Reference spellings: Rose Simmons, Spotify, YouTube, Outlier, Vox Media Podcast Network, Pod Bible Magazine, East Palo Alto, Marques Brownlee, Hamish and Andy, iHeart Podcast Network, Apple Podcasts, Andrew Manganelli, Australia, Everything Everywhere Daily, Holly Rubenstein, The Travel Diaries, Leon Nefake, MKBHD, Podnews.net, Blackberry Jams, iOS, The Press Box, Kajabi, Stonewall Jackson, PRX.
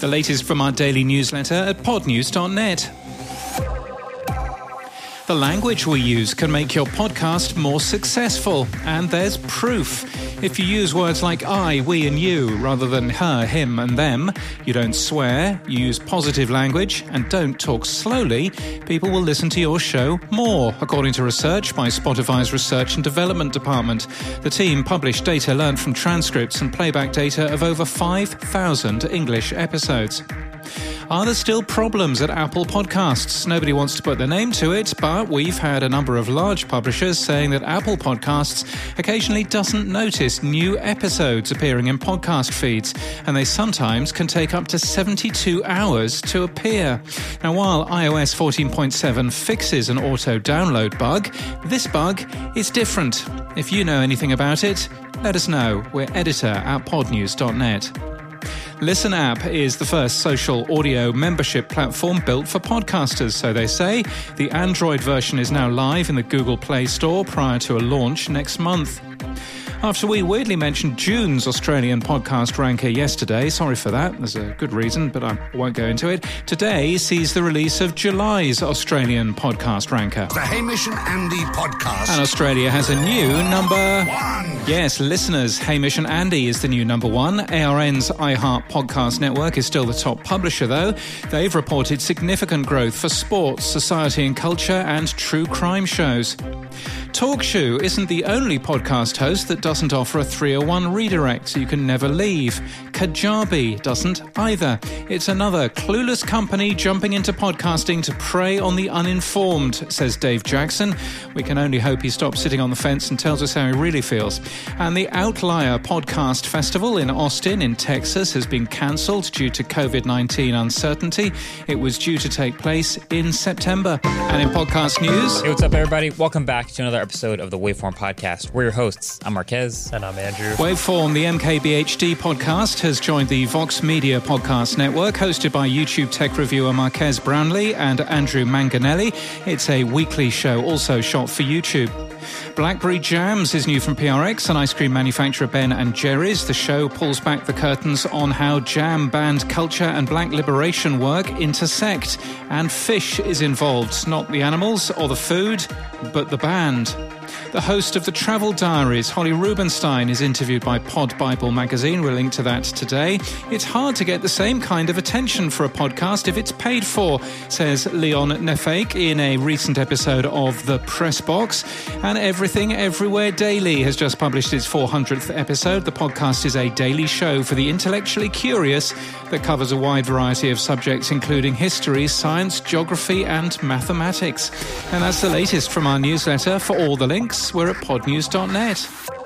The latest from our daily newsletter at podnews.net. The language we use can make your podcast more successful, and there's proof. If you use words like I, we and you rather than her, him and them, you don't swear, you use positive language and don't talk slowly, people will listen to your show more, according to research by Spotify's Research and Development Department. The team published data learned from transcripts and playback data of over 5,000 English episodes. Are there still problems at Apple Podcasts? Nobody wants to put their name to it, but we've had a number of large publishers saying that Apple Podcasts occasionally doesn't notice new episodes appearing in podcast feeds, and they sometimes can take up to 72 hours to appear. Now, while iOS 14.7 fixes an auto-download bug, this bug is different. If you know anything about it, let us know. We're editor at podnews.net. Listen app is the first social audio membership platform built for podcasters, so they say. The Android version is now live in the Google Play Store prior to a launch next month. After we weirdly mentioned June's Australian podcast ranker yesterday, sorry for that, there's a good reason, but I won't go into it, today sees the release of July's Australian podcast ranker. The Hamish and Andy podcast. And Australia has a new number one. Yes, listeners, Hamish and Andy is the new number one. ARN's iHeart Podcast Network is still the top publisher, though. They've reported significant growth for sports, society and culture, and true crime shows. TalkShoe isn't the only podcast host that doesn't offer a 301 redirect, so you can never leave. Kajabi doesn't either. It's another clueless company jumping into podcasting to prey on the uninformed, says Dave Jackson. We can only hope he stops sitting on the fence and tells us how he really feels. And the Outlier Podcast Festival in Austin in Texas has been cancelled due to COVID-19 uncertainty. It was due to take place in September. And in podcast news... Hey, what's up, everybody? Welcome back to another episode of the Waveform podcast. We're your hosts. I'm Marques. And I'm Andrew. Waveform, the MKBHD podcast, has joined the Vox Media Podcast Network, hosted by YouTube tech reviewer Marques Brownlee and Andrew Manganelli. It's a weekly show also shot for YouTube. Blackberry Jams is new from PRX and ice cream manufacturer Ben & Jerry's. The show pulls back the curtains on how jam band culture and black liberation work intersect. And fish is involved, not the animals or the food, but the band. The host of The Travel Diaries, Holly Rubenstein, is interviewed by Pod Bible Magazine. We'll link to that today. It's hard to get the same kind of attention for a podcast if it's paid for, says Leon Nefake in a recent episode of The Press Box. And Everything Everywhere Daily has just published its 400th episode. The podcast is a daily show for the intellectually curious that covers a wide variety of subjects, including history, science, geography, and mathematics. And that's the latest from our newsletter. For all the links, we're at podnews.net.